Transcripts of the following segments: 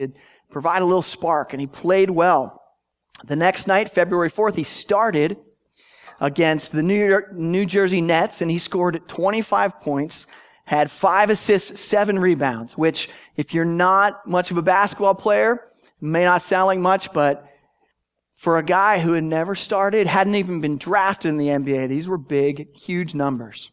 He'd provide a little spark, and he played well. The next night, February 4th, he started against the New Jersey Nets, and he scored 25 points, had 5 assists, 7 rebounds, which, if you're not much of a basketball player, may not sound like much, but for a guy who had never started, hadn't even been drafted in the NBA, these were big, huge numbers.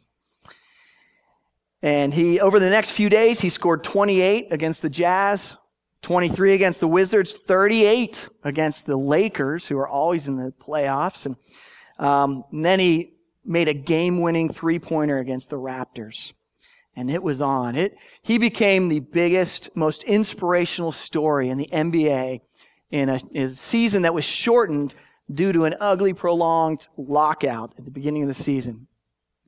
And he, over the next few days, he scored 28 against the Jazz, 23 against the Wizards, 38 against the Lakers, who are always in the playoffs. And then he made a game-winning three-pointer against the Raptors. And it was on. He became the biggest, most inspirational story in the NBA in a season that was shortened due to an ugly, prolonged lockout at the beginning of the season.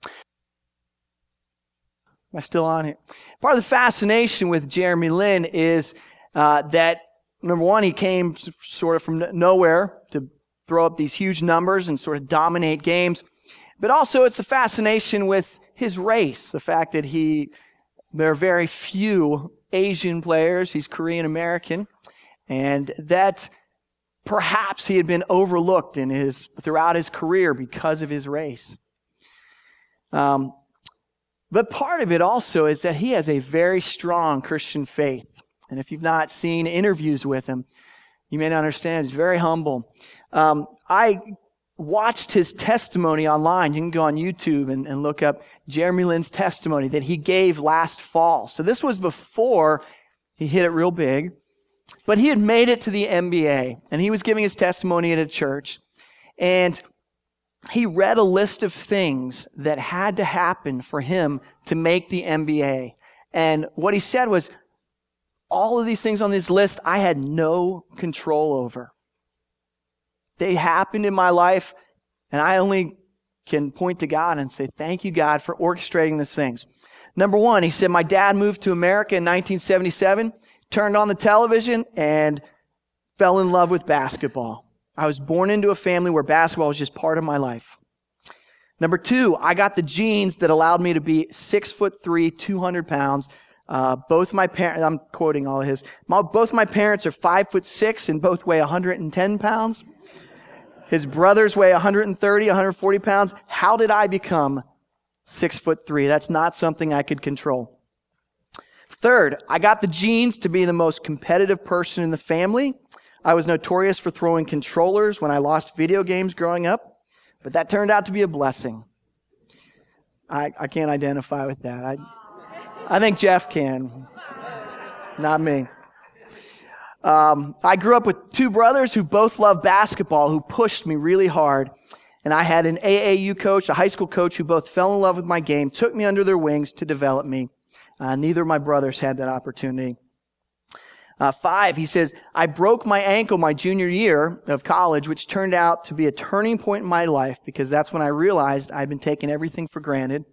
Am I still on here? Part of the fascination with Jeremy Lin is that, number one, he came sort of from nowhere to throw up these huge numbers and sort of dominate games. But also it's the fascination with his race, the fact that there are very few Asian players. He's Korean-American. And that perhaps he had been overlooked throughout his career because of his race. But part of it also is that he has a very strong Christian faith. And if you've not seen interviews with him, you may not understand. He's very humble. I watched his testimony online. You can go on YouTube and look up Jeremy Lin's testimony that he gave last fall. So this was before he hit it real big. But he had made it to the NBA, and he was giving his testimony at a church, and he read a list of things that had to happen for him to make the NBA. And what he said was, all of these things on this list, I had no control over. They happened in my life, and I only can point to God and say, thank you, God, for orchestrating these things. Number one, he said, my dad moved to America in 1977. Turned on the television and fell in love with basketball. I was born into a family where basketball was just part of my life. Number two, I got the genes that allowed me to be 6'3", 200 pounds. Both my parents, I'm quoting all of his, both my parents are 5'6" and both weigh 110 pounds. His brothers weigh 130, 140 pounds. How did I become 6'3"? That's not something I could control. Third, I got the genes to be the most competitive person in the family. I was notorious for throwing controllers when I lost video games growing up, but that turned out to be a blessing. I can't identify with that. I think Jeff can, not me. I grew up with 2 brothers who both loved basketball, who pushed me really hard. And I had an AAU coach, a high school coach, who both fell in love with my game, took me under their wings to develop me. Neither of my brothers had that opportunity. 5, he says, I broke my ankle my junior year of college, which turned out to be a turning point in my life because that's when I realized I'd been taking everything for granted.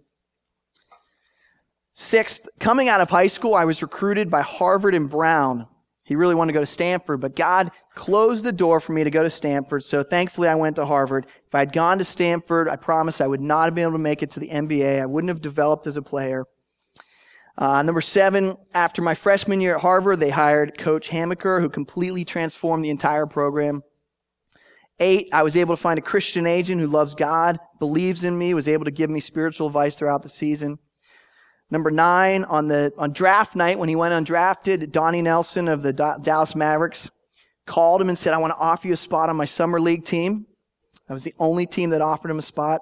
6th, coming out of high school, I was recruited by Harvard and Brown. He really wanted to go to Stanford, but God closed the door for me to go to Stanford, so thankfully I went to Harvard. If I had gone to Stanford, I promise I would not have been able to make it to the NBA. I wouldn't have developed as a player. Number 7, after my freshman year at Harvard, they hired Coach Hammacher, who completely transformed the entire program. 8, I was able to find a Christian agent who loves God, believes in me, was able to give me spiritual advice throughout the season. Number 9, on draft night, when he went undrafted, Donnie Nelson of the Dallas Mavericks called him and said, I want to offer you a spot on my summer league team. That was the only team that offered him a spot.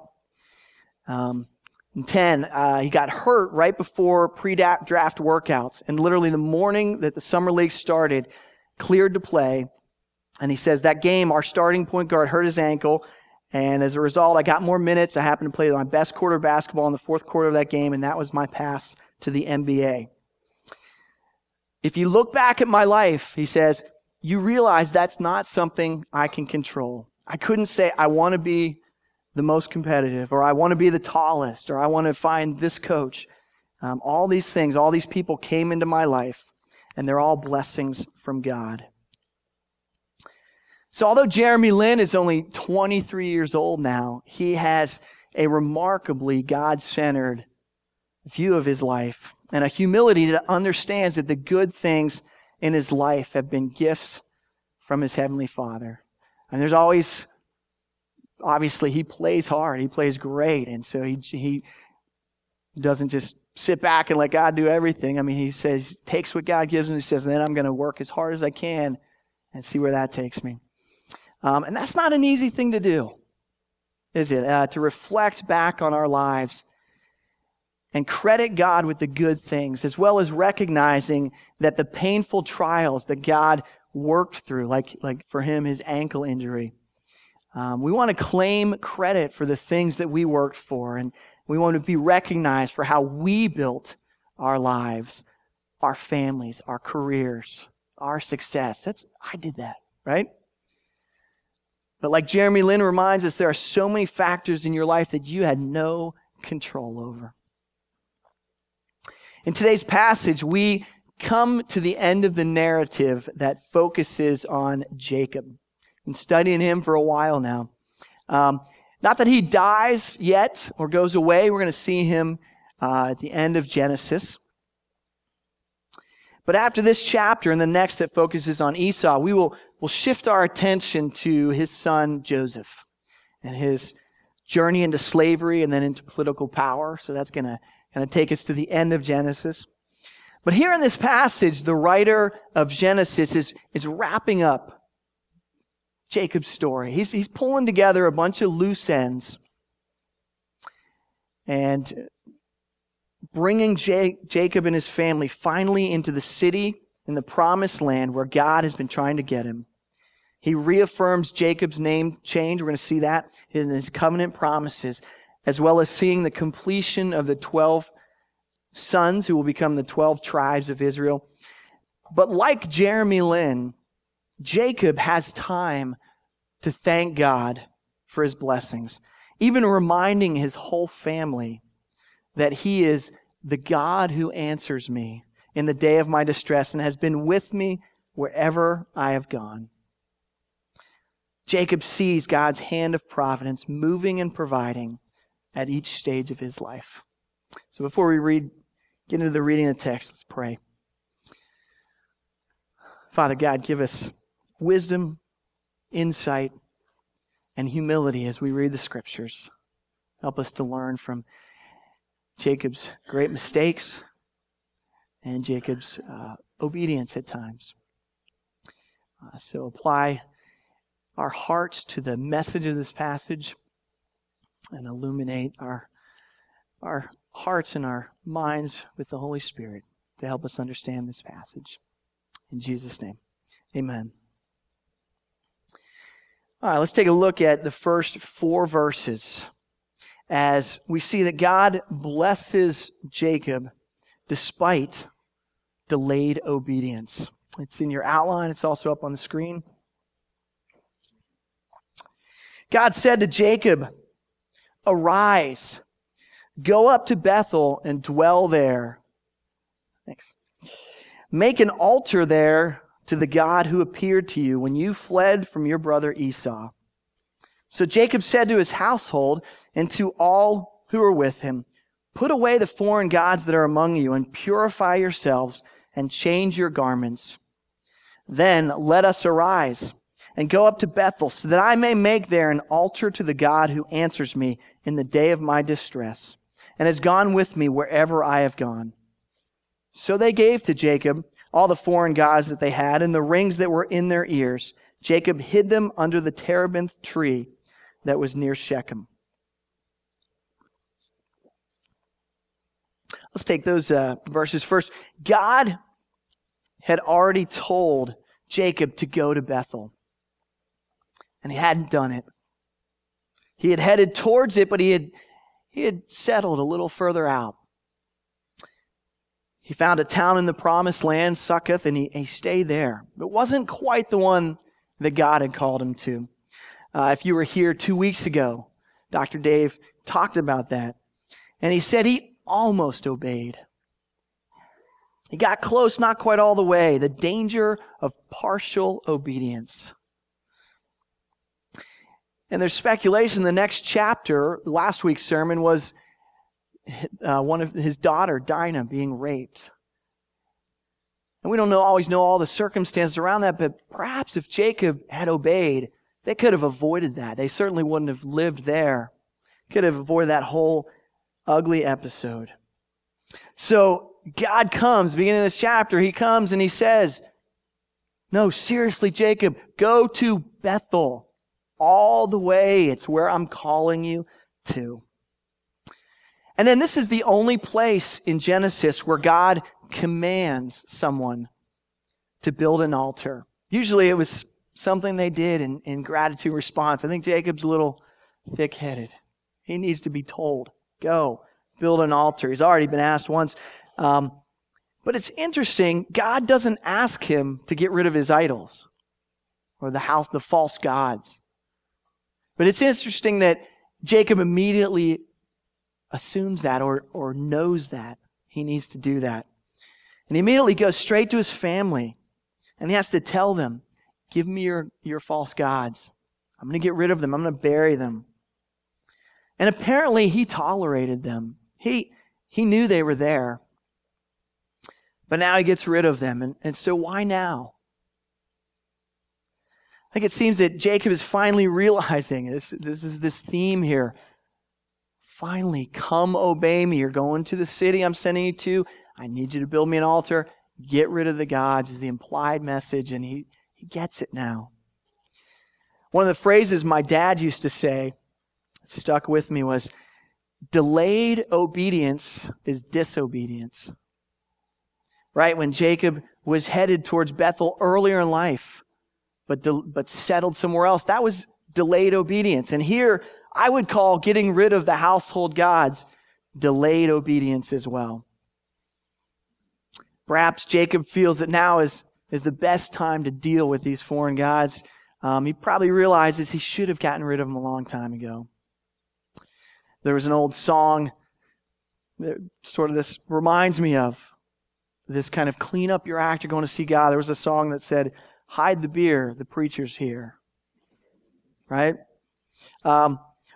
And 10, he got hurt right before pre-draft workouts. And literally the morning that the summer league started, cleared to play. And he says, that game, our starting point guard hurt his ankle. And as a result, I got more minutes. I happened to play my best quarter of basketball in the 4th quarter of that game. And that was my pass to the NBA. If you look back at my life, he says, you realize that's not something I can control. I couldn't say I want to be the most competitive, or I want to be the tallest, or I want to find this coach. All these things, all these people came into my life, and they're all blessings from God. So although Jeremy Lin is only 23 years old now, he has a remarkably God-centered view of his life and a humility that understands that the good things in his life have been gifts from his Heavenly Father. And there's always, obviously, he plays hard. He plays great. And so he doesn't just sit back and let God do everything. I mean, he says, takes what God gives him. He says, then I'm going to work as hard as I can and see where that takes me. And that's not an easy thing to do, is it? To reflect back on our lives and credit God with the good things, as well as recognizing that the painful trials that God worked through, like for him, his ankle injury. We want to claim credit for the things that we worked for, and we want to be recognized for how we built our lives, our families, our careers, our success. I did that, right? But like Jeremy Lin reminds us, there are so many factors in your life that you had no control over. In today's passage, we come to the end of the narrative that focuses on Jacob. I've been studying him for a while now. Not that he dies yet or goes away. We're going to see him at the end of Genesis. But after this chapter and the next that focuses on Esau, we'll shift our attention to his son Joseph and his journey into slavery and then into political power. So that's going to kind of take us to the end of Genesis. But here in this passage, the writer of Genesis is wrapping up Jacob's story. He's pulling together a bunch of loose ends and bringing Jacob and his family finally into the city in the Promised Land where God has been trying to get him. He reaffirms Jacob's name change. We're going to see that in his covenant promises, as well as seeing the completion of the 12 sons who will become the 12 tribes of Israel. But like Jeremy Lin, Jacob has time to thank God for his blessings, even reminding his whole family that he is the God who answers me in the day of my distress and has been with me wherever I have gone. Jacob sees God's hand of providence moving and providing at each stage of his life. So before we get into the reading of the text, let's pray. Father God, give us wisdom, insight, and humility as we read the Scriptures. Help us to learn from Jacob's great mistakes and Jacob's obedience at times. So apply our hearts to the message of this passage and illuminate our hearts and our minds with the Holy Spirit to help us understand this passage. In Jesus' name, amen. All right, let's take a look at the first 4 verses as we see that God blesses Jacob despite delayed obedience. It's in your outline. It's also up on the screen. God said to Jacob, "Arise, go up to Bethel and dwell there." Thanks. "Make an altar there to the God who appeared to you when you fled from your brother Esau." So Jacob said to his household and to all who were with him, "Put away the foreign gods that are among you and purify yourselves and change your garments. Then let us arise and go up to Bethel so that I may make there an altar to the God who answers me in the day of my distress and has gone with me wherever I have gone." So they gave to Jacob all the foreign gods that they had and the rings that were in their ears. Jacob hid them under the terebinth tree that was near Shechem. Let's take those verses first. God had already told Jacob to go to Bethel, and he hadn't done it. He had headed towards it, but he had settled a little further out. He found a town in the Promised Land, Succoth, and he stayed there. It wasn't quite the one that God had called him to. If you were here 2 weeks ago, Dr. Dave talked about that. And he said he almost obeyed. He got close, not quite all the way. The danger of partial obedience. And there's speculation the next chapter, last week's sermon, was one of his daughter, Dinah, being raped. And we don't always know all the circumstances around that, but perhaps if Jacob had obeyed, they could have avoided that. They certainly wouldn't have lived there. Could have avoided that whole ugly episode. So God comes, beginning of this chapter, he comes and he says, no, seriously, Jacob, go to Bethel all the way. It's where I'm calling you to. And then this is the only place in Genesis where God commands someone to build an altar. Usually it was something they did in gratitude response. I think Jacob's a little thick-headed. He needs to be told, go, build an altar. He's already been asked once. But it's interesting, God doesn't ask him to get rid of his idols or the false gods. But it's interesting that Jacob immediately assumes that or knows that he needs to do that. And he immediately goes straight to his family and he has to tell them, give me your false gods. I'm going to get rid of them. I'm going to bury them. And apparently he tolerated them. He knew they were there. But now he gets rid of them. And so why now? I think it seems that Jacob is finally realizing this is this theme here. Finally, come obey me. You're going to the city I'm sending you to. I need you to build me an altar. Get rid of the gods is the implied message. And he gets it now. One of the phrases my dad used to say stuck with me was, delayed obedience is disobedience. Right? When Jacob was headed towards Bethel earlier in life, but settled somewhere else, that was delayed obedience. And here, I would call getting rid of the household gods delayed obedience as well. Perhaps Jacob feels that now is the best time to deal with these foreign gods. He probably realizes he should have gotten rid of them a long time ago. There was an old song that sort of this reminds me of this kind of clean up your act, you're going to see God. There was a song that said, hide the beer, the preacher's here. Right?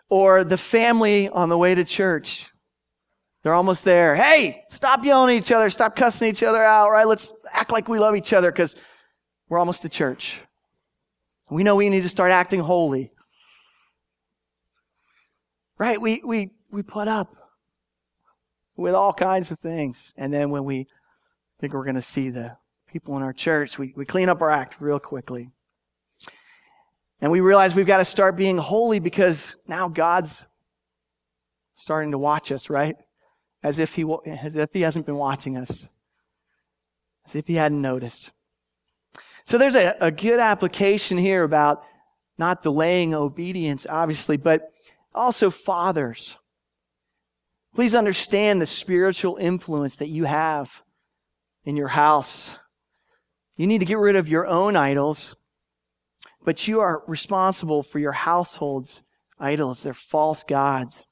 Or the family on the way to church. They're almost there. Hey, stop yelling at each other. Stop cussing each other out, right? Let's act like we love each other because we're almost to church. We know we need to start acting holy. Right, we put up with all kinds of things. And then when we think we're going to see the people in our church, we clean up our act real quickly. And we realize we've got to start being holy because now God's starting to watch us, right? As if he hasn't been watching us. As if he hadn't noticed. So there's a good application here about not delaying obedience, obviously, but also, fathers, please understand the spiritual influence that you have in your house. You need to get rid of your own idols, but you are responsible for your household's idols. They're false gods.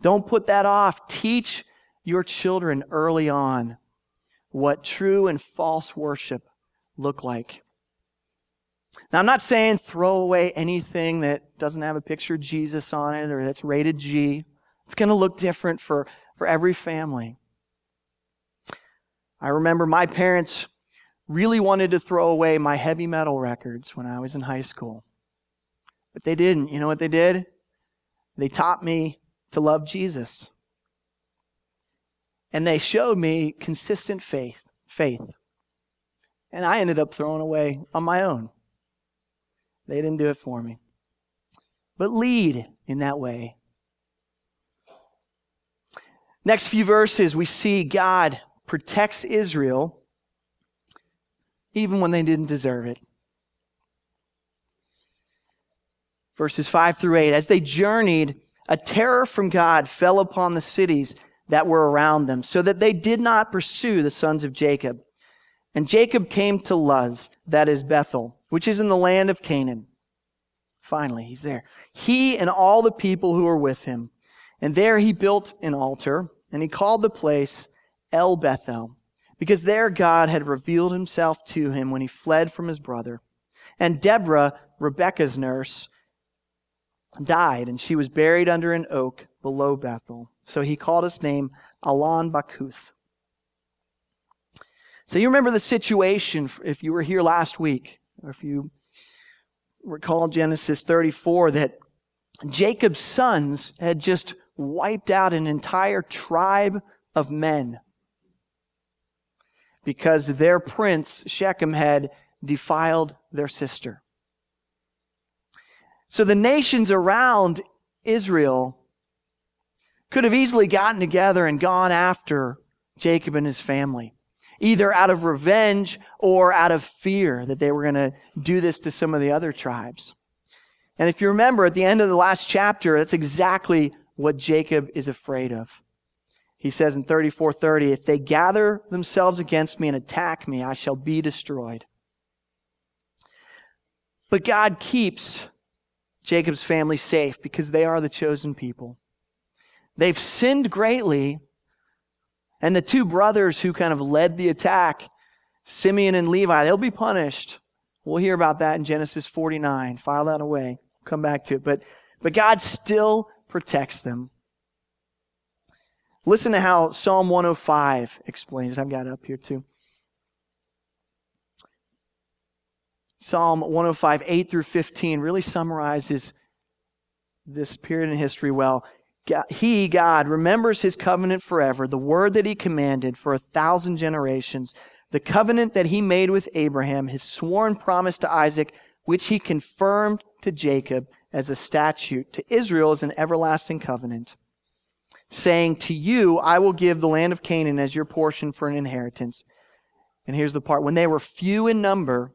Don't put that off. Teach your children early on what true and false worship look like. Now, I'm not saying throw away anything that doesn't have a picture of Jesus on it or that's rated G. It's going to look different for every family. I remember my parents really wanted to throw away my heavy metal records when I was in high school. But they didn't. You know what they did? They taught me to love Jesus. And they showed me consistent faith. And I ended up throwing away on my own. They didn't do it for me. But lead in that way. Next few verses, we see God protects Israel even when they didn't deserve it. Verses 5 through 8, as they journeyed, a terror from God fell upon the cities that were around them, so that they did not pursue the sons of Jacob. And Jacob came to Luz, that is Bethel, which is in the land of Canaan. Finally, he's there. He and all the people who were with him. And there he built an altar, and he called the place El Bethel, because there God had revealed himself to him when he fled from his brother. And Deborah, Rebekah's nurse, died, and she was buried under an oak below Bethel. So he called his name Alan Bakuth. So you remember the situation if you were here last week, or if you recall Genesis 34, that Jacob's sons had just wiped out an entire tribe of men because their prince, Shechem, had defiled their sister. So the nations around Israel could have easily gotten together and gone after Jacob and his family, either out of revenge or out of fear that they were going to do this to some of the other tribes. And if you remember, at the end of the last chapter, that's exactly what Jacob is afraid of. He says in 34:30, "If they gather themselves against me and attack me, I shall be destroyed." But God keeps Jacob's family safe because they are the chosen people. They've sinned greatly, and the two brothers who kind of led the attack, Simeon and Levi, they'll be punished. We'll hear about that in Genesis 49. File that away. Come back to it. But God still protects them. Listen to how Psalm 105 explains it. I've got it up here too. Psalm 105, 8 through 15 really summarizes this period in history well. He, God, remembers His covenant forever, the word that He commanded for 1,000 generations, the covenant that He made with Abraham, His sworn promise to Isaac, which He confirmed to Jacob as a statute, to Israel as an everlasting covenant, saying, "To you I will give the land of Canaan as your portion for an inheritance." And here's the part. "When they were few in number,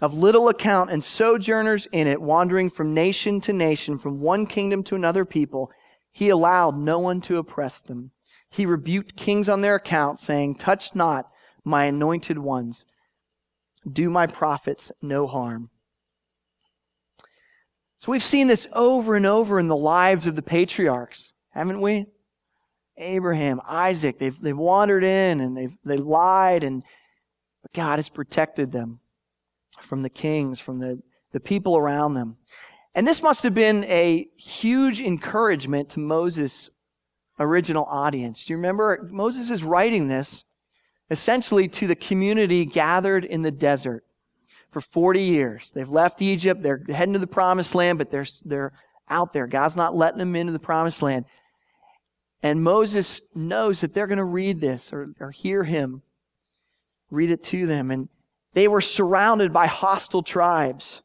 of little account, and sojourners in it, wandering from nation to nation, from one kingdom to another people, He allowed no one to oppress them. He rebuked kings on their account, saying, 'Touch not my anointed ones. Do my prophets no harm.'" So we've seen this over and over in the lives of the patriarchs, haven't we? Abraham, Isaac, they've wandered in and they lied, and God has protected them from the kings, from the people around them. And this must have been a huge encouragement to Moses' original audience. Do you remember? Moses is writing this essentially to the community gathered in the desert for 40 years. They've left Egypt. They're heading to the Promised Land, but they're out there. God's not letting them into the Promised Land. And Moses knows that they're going to read this or hear him read it to them. And they were surrounded by hostile tribes,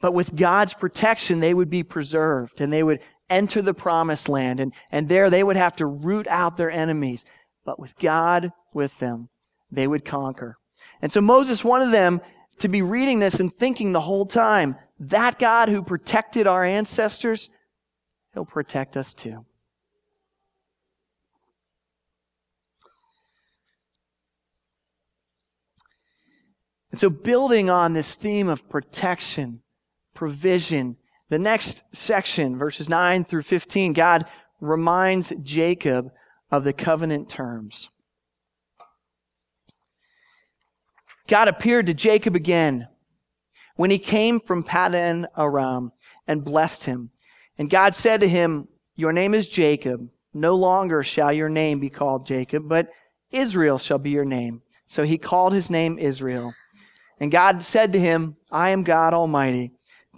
but with God's protection, they would be preserved and they would enter the Promised Land. And there they would have to root out their enemies, but with God with them, they would conquer. And so Moses wanted them to be reading this and thinking the whole time, that God who protected our ancestors, He'll protect us too. And so building on this theme of protection, provision, the next section, verses 9 through 15, God reminds Jacob of the covenant terms. God appeared to Jacob again when he came from Paddan Aram and blessed him. And God said to him, "Your name is Jacob. No longer shall your name be called Jacob, but Israel shall be your name." So he called his name Israel. And God said to him, "I am God Almighty.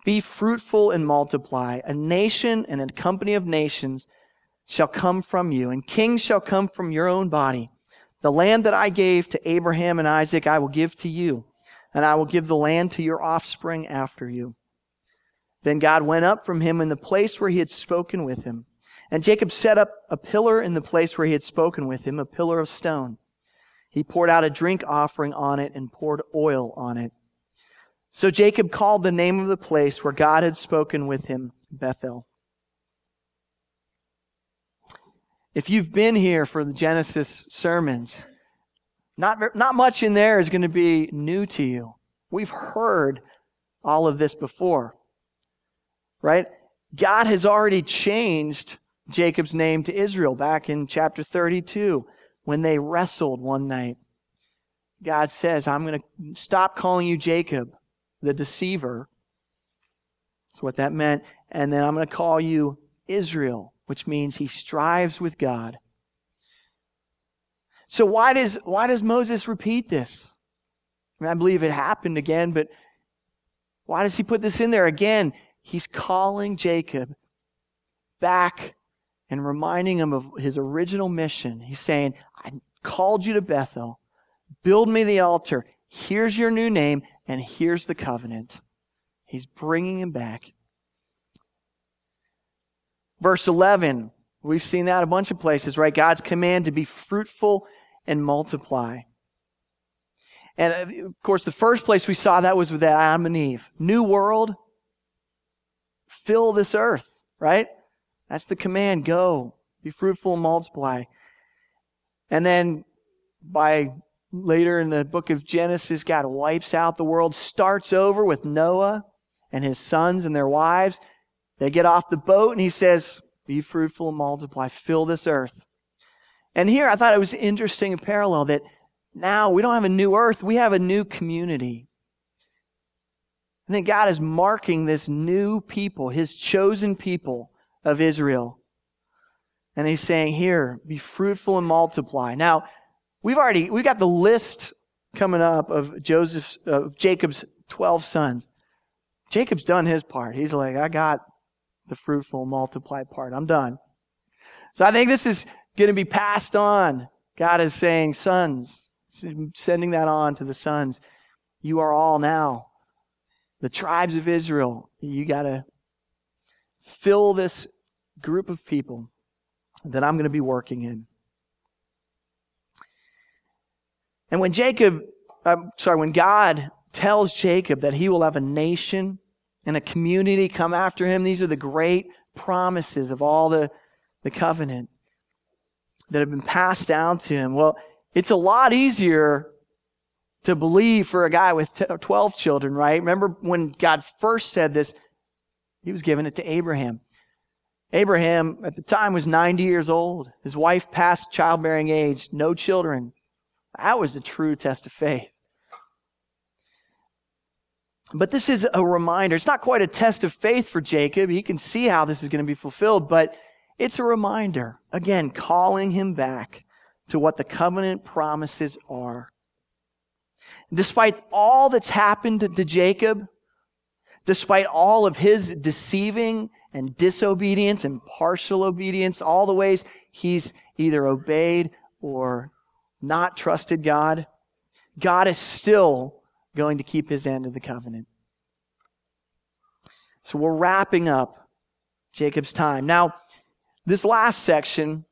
Be fruitful and multiply. A nation and a company of nations shall come from you, and kings shall come from your own body. The land that I gave to Abraham and Isaac I will give to you, and I will give the land to your offspring after you." Then God went up from him in the place where He had spoken with him. And Jacob set up a pillar in the place where he had spoken with him, a pillar of stone. He poured out a drink offering on it and poured oil on it. So Jacob called the name of the place where God had spoken with him, Bethel. If you've been here for the Genesis sermons, not much in there is going to be new to you. We've heard all of this before, right? God has already changed Jacob's name to Israel back in chapter 32. When they wrestled one night, God says, "I'm going to stop calling you Jacob, the deceiver." That's what that meant. "And then I'm going to call you Israel," which means he strives with God. So why does Moses repeat this? I mean, I believe it happened again, but why does he put this in there again? He's calling Jacob back and reminding him of his original mission. He's saying, I called you to Bethel. Build me the altar. Here's your new name, and here's the covenant. He's bringing him back. Verse 11, we've seen that a bunch of places, right? God's command to be fruitful and multiply. And of course, the first place we saw that was with Adam and Eve. New world, fill this earth, right? That's the command, go, be fruitful and multiply. And then by later in the book of Genesis, God wipes out the world, starts over with Noah and his sons and their wives. They get off the boat and he says, be fruitful and multiply, fill this earth. And here I thought it was interesting, a parallel that now we don't have a new earth, we have a new community. And then God is marking this new people, his chosen people of Israel. And he's saying, here, be fruitful and multiply. Now, we've got the list coming up of Jacob's 12 sons. Jacob's done his part. He's like, I got the fruitful and multiply part. I'm done. So I think this is going to be passed on. God is saying, sons, sending that on to the sons. You are all now the tribes of Israel. You got to fill this group of people that I'm going to be working in. And when God tells Jacob that he will have a nation and a community come after him, these are the great promises of all the covenant that have been passed down to him. Well, it's a lot easier to believe for a guy with 12 children, right? Remember when God first said this, he was giving it to Abraham. Abraham at the time was 90 years old. His wife passed childbearing age, no children. That was the true test of faith. But this is a reminder. It's not quite a test of faith for Jacob. He can see how this is going to be fulfilled, but it's a reminder. Again, calling him back to what the covenant promises are. Despite all that's happened to Jacob, despite all of his deceiving and disobedience and partial obedience, all the ways he's either obeyed or not trusted God, God is still going to keep his end of the covenant. So we're wrapping up Jacob's time. Now, this last section,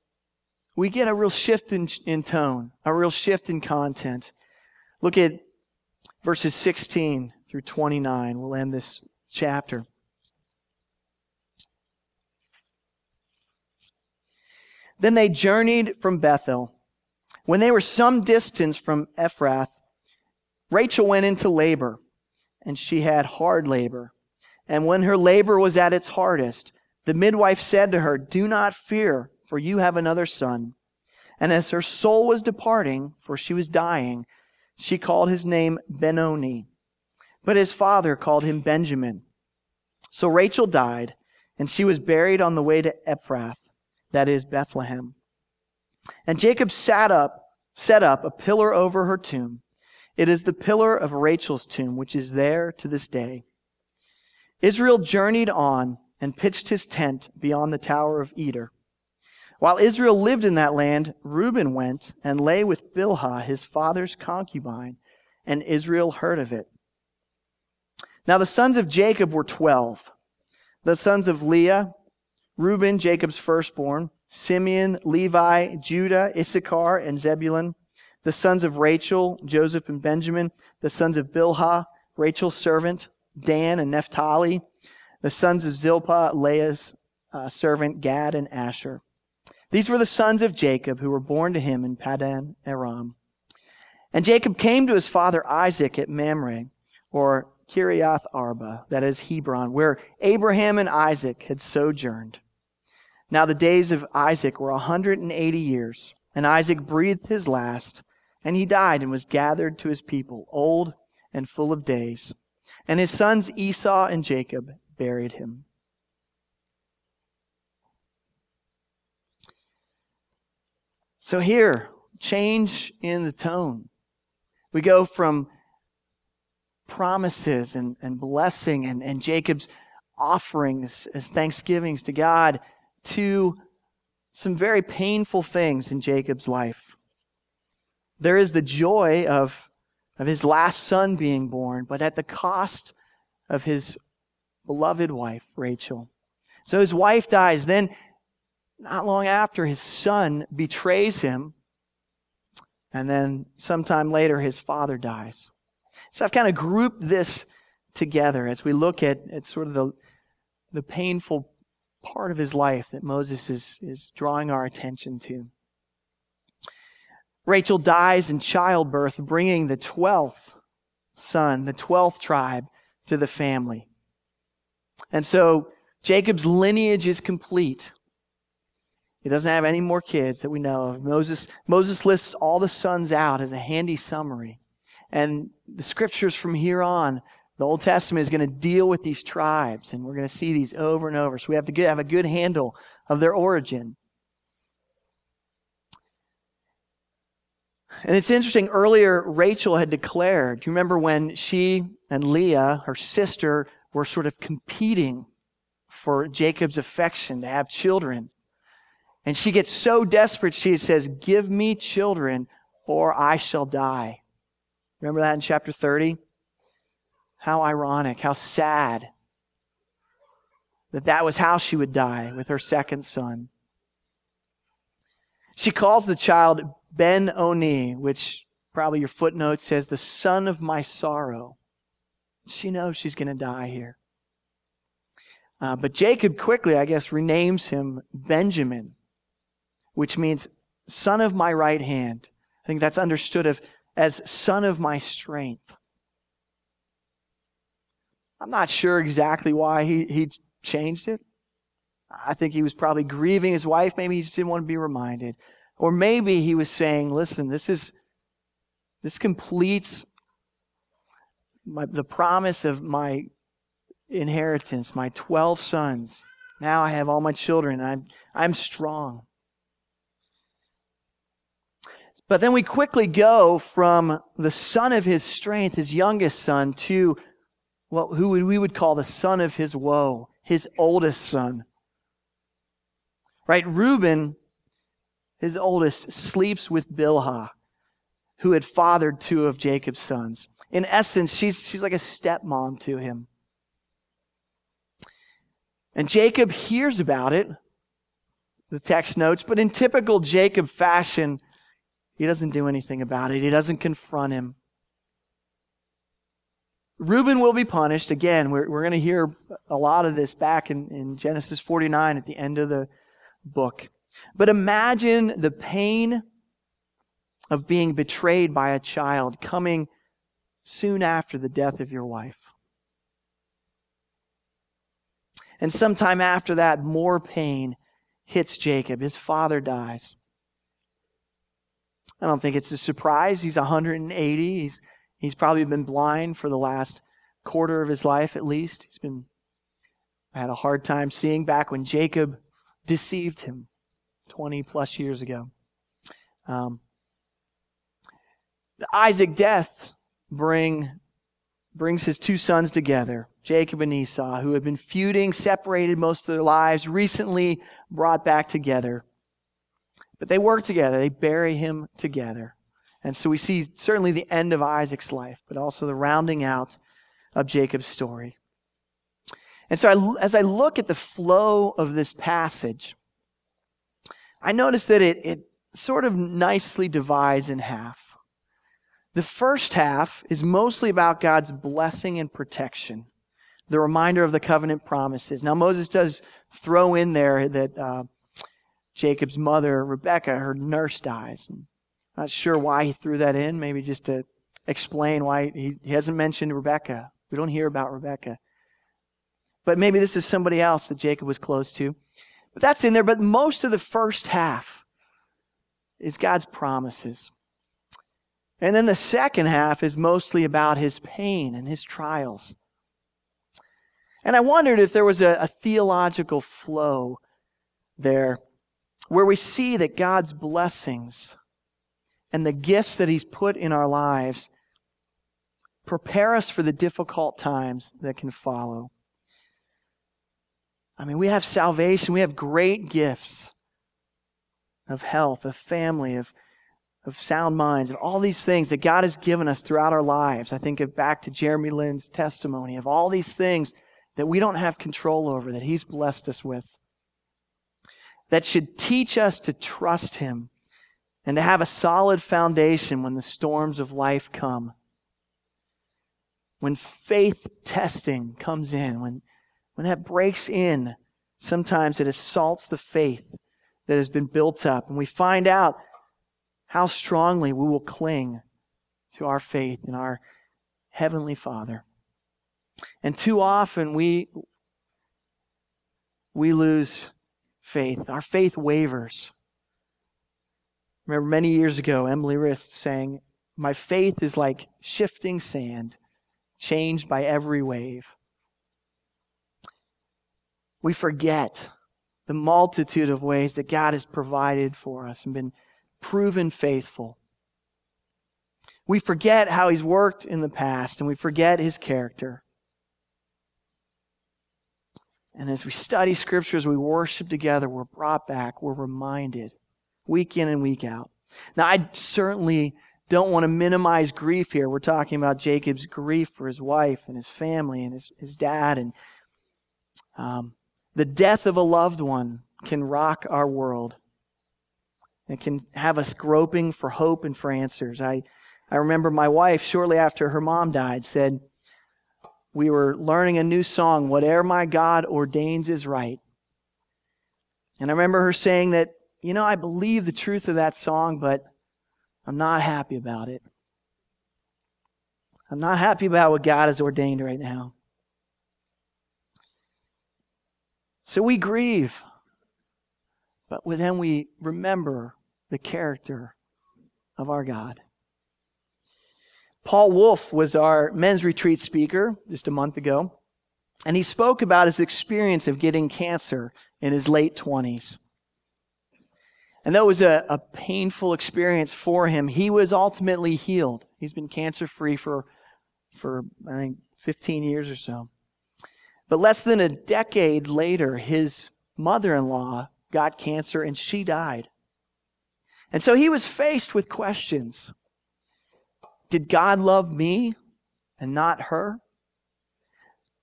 we get a real shift in tone, a real shift in content. Look at verses 16 through 29. We'll end this chapter. Then they journeyed from Bethel. When they were some distance from Ephrath, Rachel went into labor, and she had hard labor. And when her labor was at its hardest, the midwife said to her, "Do not fear, for you have another son." And as her soul was departing, for she was dying, she called his name Benoni, but his father called him Benjamin. So Rachel died, and she was buried on the way to Ephrath, that is Bethlehem. And Jacob set up a pillar over her tomb. It is the pillar of Rachel's tomb, which is there to this day. Israel journeyed on and pitched his tent beyond the Tower of Eder. While Israel lived in that land, Reuben went and lay with Bilhah, his father's concubine, and Israel heard of it. Now the sons of Jacob were 12. The sons of Leah, Reuben, Jacob's firstborn, Simeon, Levi, Judah, Issachar, and Zebulun. The sons of Rachel, Joseph and Benjamin. The sons of Bilhah, Rachel's servant, Dan and Naphtali. The sons of Zilpah, Leah's servant, Gad and Asher. These were the sons of Jacob who were born to him in Paddan Aram. And Jacob came to his father Isaac at Mamre, or Kiriath Arba, that is Hebron, where Abraham and Isaac had sojourned. Now the days of Isaac were 180 years, and Isaac breathed his last, and he died and was gathered to his people, old and full of days. And his sons Esau and Jacob buried him. So here, change in the tone. We go from promises and blessing and Jacob's offerings as thanksgivings to God to some very painful things in Jacob's life. There is the joy of his last son being born, but at the cost of his beloved wife, Rachel. So his wife dies. Then, not long after, his son betrays him. And then, sometime later, his father dies. So I've kind of grouped this together as we look at sort of the painful part of his life that Moses is drawing our attention to. Rachel dies in childbirth, bringing the 12th son, the 12th tribe, to the family. And so Jacob's lineage is complete. He doesn't have any more kids that we know of. Moses lists all the sons out as a handy summary. And the scriptures from here on, the Old Testament is going to deal with these tribes, and we're going to see these over and over. So we have to have a good handle of their origin. And it's interesting, earlier Rachel had declared, do you remember when she and Leah, her sister, were sort of competing for Jacob's affection to have children? And she gets so desperate, she says, "Give me children or I shall die." Remember that in chapter 30? How ironic, how sad that that was how she would die, with her second son. She calls the child Benoni, which probably your footnote says, "the son of my sorrow." She knows she's going to die here. But Jacob quickly, I guess, renames him Benjamin, which means son of my right hand. I think that's understood as son of my strength. I'm not sure exactly why he changed it. I think he was probably grieving his wife. Maybe he just didn't want to be reminded. Or maybe he was saying, listen, this completes the promise of my inheritance, my 12 sons. Now I have all my children. I'm strong. But then we quickly go from the son of his strength, his youngest son, to who we would call the son of his woe, his oldest son. Right? Reuben, his oldest, sleeps with Bilhah, who had fathered two of Jacob's sons. In essence, she's like a stepmom to him. And Jacob hears about it, the text notes, but in typical Jacob fashion, he doesn't do anything about it. He doesn't confront him. Reuben will be punished. Again, we're going to hear a lot of this back in Genesis 49 at the end of the book. But imagine the pain of being betrayed by a child coming soon after the death of your wife. And sometime after that, more pain hits Jacob. His father dies. I don't think it's a surprise. He's 180. He's probably been blind for the last quarter of his life at least. He's been had a hard time seeing back when Jacob deceived him 20 plus years ago. Isaac's death brings his two sons together, Jacob and Esau, who had been feuding, separated most of their lives, recently brought back together. But they work together. They bury him together. And so we see certainly the end of Isaac's life, but also the rounding out of Jacob's story. And so as I look at the flow of this passage, I notice that it sort of nicely divides in half. The first half is mostly about God's blessing and protection, the reminder of the covenant promises. Now, Moses does throw in there that Jacob's mother, Rebekah, her nurse dies. I'm not sure why he threw that in, maybe just to explain why he hasn't mentioned Rebekah. We don't hear about Rebekah. But maybe this is somebody else that Jacob was close to. But that's in there. But most of the first half is God's promises. And then the second half is mostly about his pain and his trials. And I wondered if there was a theological flow there where we see that God's blessings and the gifts that He's put in our lives prepare us for the difficult times that can follow. I mean, we have salvation. We have great gifts of health, of family, of sound minds, and all these things that God has given us throughout our lives. I think of back to Jeremy Lin's testimony of all these things that we don't have control over, that He's blessed us with, that should teach us to trust Him and to have a solid foundation when the storms of life come. When faith testing comes in, when that breaks in, sometimes it assaults the faith that has been built up, and we find out how strongly we will cling to our faith in our Heavenly Father. And too often we lose faith. Our faith wavers. I remember many years ago, Emily Rist sang, "My faith is like shifting sand, changed by every wave." We forget the multitude of ways that God has provided for us and been proven faithful. We forget how He's worked in the past, and we forget His character. And as we study Scripture, as we worship together, we're brought back, we're reminded, week in and week out. Now, I certainly don't want to minimize grief here. We're talking about Jacob's grief for his wife and his family and his dad. And the death of a loved one can rock our world. It can have us groping for hope and for answers. I remember my wife, shortly after her mom died, said, we were learning a new song, "Whatever My God Ordains Is Right." And I remember her saying that, you know, I believe the truth of that song, but I'm not happy about it. I'm not happy about what God has ordained right now. So we grieve, but then we remember the character of our God. Paul Wolf was our men's retreat speaker just a month ago, and he spoke about his experience of getting cancer in his late 20s. And that was a painful experience for him. He was ultimately healed. He's been cancer-free for I think, 15 years or so. But less than a decade later, his mother-in-law got cancer and she died. And so he was faced with questions. Did God love me and not her?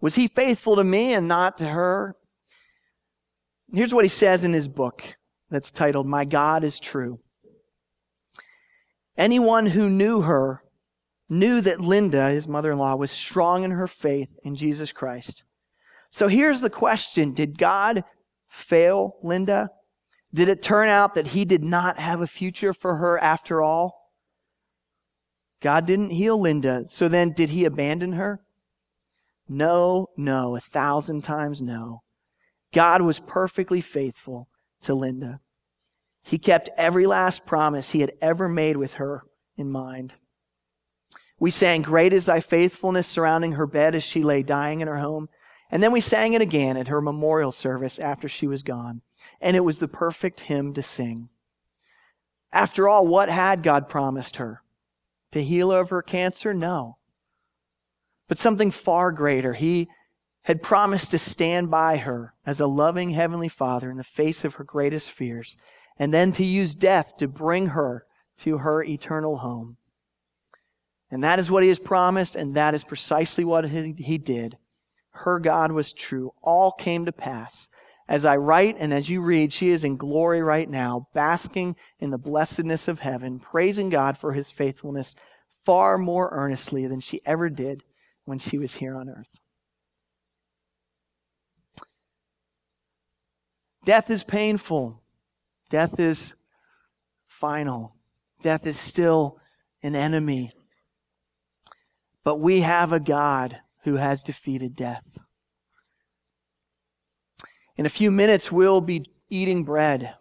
Was He faithful to me and not to her? Here's what he says in his book that's titled, "My God is True." Anyone who knew her knew that Linda, his mother-in-law, was strong in her faith in Jesus Christ. So here's the question. Did God fail Linda? Did it turn out that He did not have a future for her after all? God didn't heal Linda, so then did He abandon her? No, 1,000 times no. God was perfectly faithful to Linda. He kept every last promise He had ever made with her in mind. We sang, "Great is Thy faithfulness," surrounding her bed as she lay dying in her home. And then we sang it again at her memorial service after she was gone. And it was the perfect hymn to sing. After all, what had God promised her? To heal of her cancer? No. But something far greater. He had promised to stand by her as a loving Heavenly Father in the face of her greatest fears, and then to use death to bring her to her eternal home. And that is what He has promised, and that is precisely what He did. Her God was true. All came to pass. As I write and as you read, she is in glory right now, basking in the blessedness of heaven, praising God for His faithfulness far more earnestly than she ever did when she was here on earth. Death is painful. Death is final. Death is still an enemy. But we have a God who has defeated death. In a few minutes, we'll be eating bread,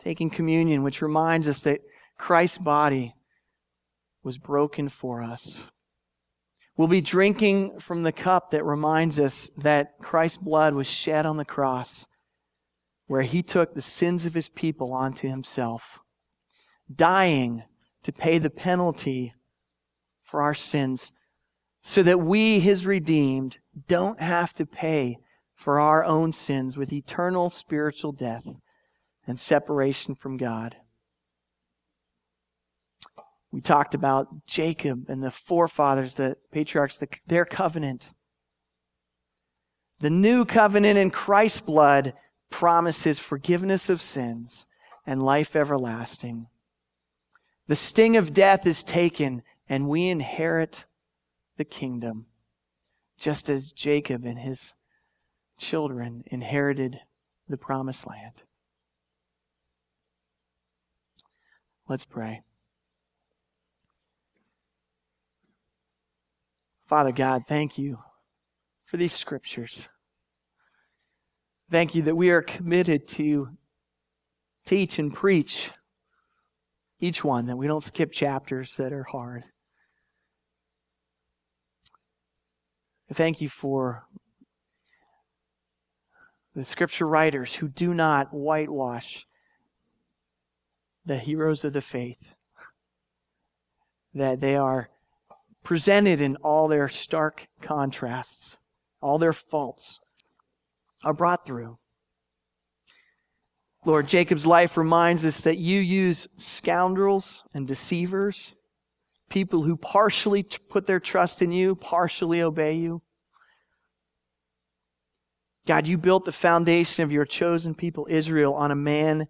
taking communion, which reminds us that Christ's body was broken for us. We'll be drinking from the cup that reminds us that Christ's blood was shed on the cross, where He took the sins of His people onto Himself. dying to pay the penalty for our sins so that we, His redeemed, don't have to pay for our own sins with eternal spiritual death and separation from God. We talked about Jacob and the forefathers, the patriarchs, their covenant. The new covenant in Christ's blood promises forgiveness of sins and life everlasting. The sting of death is taken, and we inherit the kingdom, just as Jacob and his children inherited the Promised Land. Let's pray. Father God, thank you for these scriptures. Thank you that we are committed to teach and preach each one, that we don't skip chapters that are hard. Thank you for the scripture writers who do not whitewash the heroes of the faith, that they are presented in all their stark contrasts, all their faults are brought through. Lord, Jacob's life reminds us that you use scoundrels and deceivers, people who partially put their trust in you, partially obey you. God, you built the foundation of your chosen people, Israel, on a man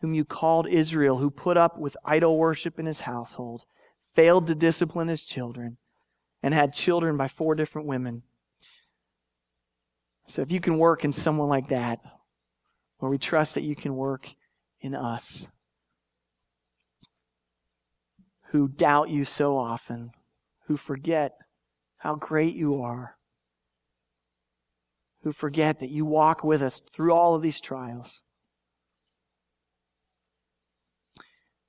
whom you called Israel, who put up with idol worship in his household, failed to discipline his children, and had children by 4 different women. So if you can work in someone like that, Lord, we trust that you can work in us who doubt you so often, who forget how great you are, who forget that you walk with us through all of these trials.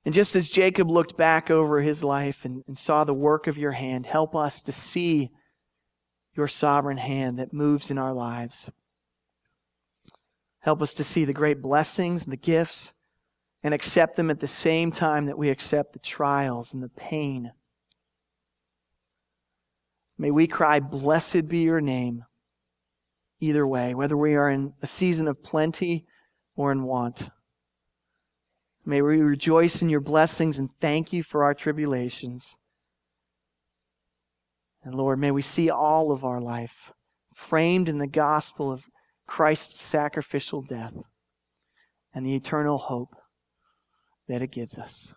And just as Jacob looked back over his life and saw the work of your hand, help us to see your sovereign hand that moves in our lives. Help us to see the great blessings, the gifts, and accept them at the same time that we accept the trials and the pain. May we cry, blessed be your name, either way, whether we are in a season of plenty or in want. May we rejoice in your blessings and thank you for our tribulations. And Lord, may we see all of our life framed in the gospel of Christ's sacrificial death and the eternal hope that it gives us.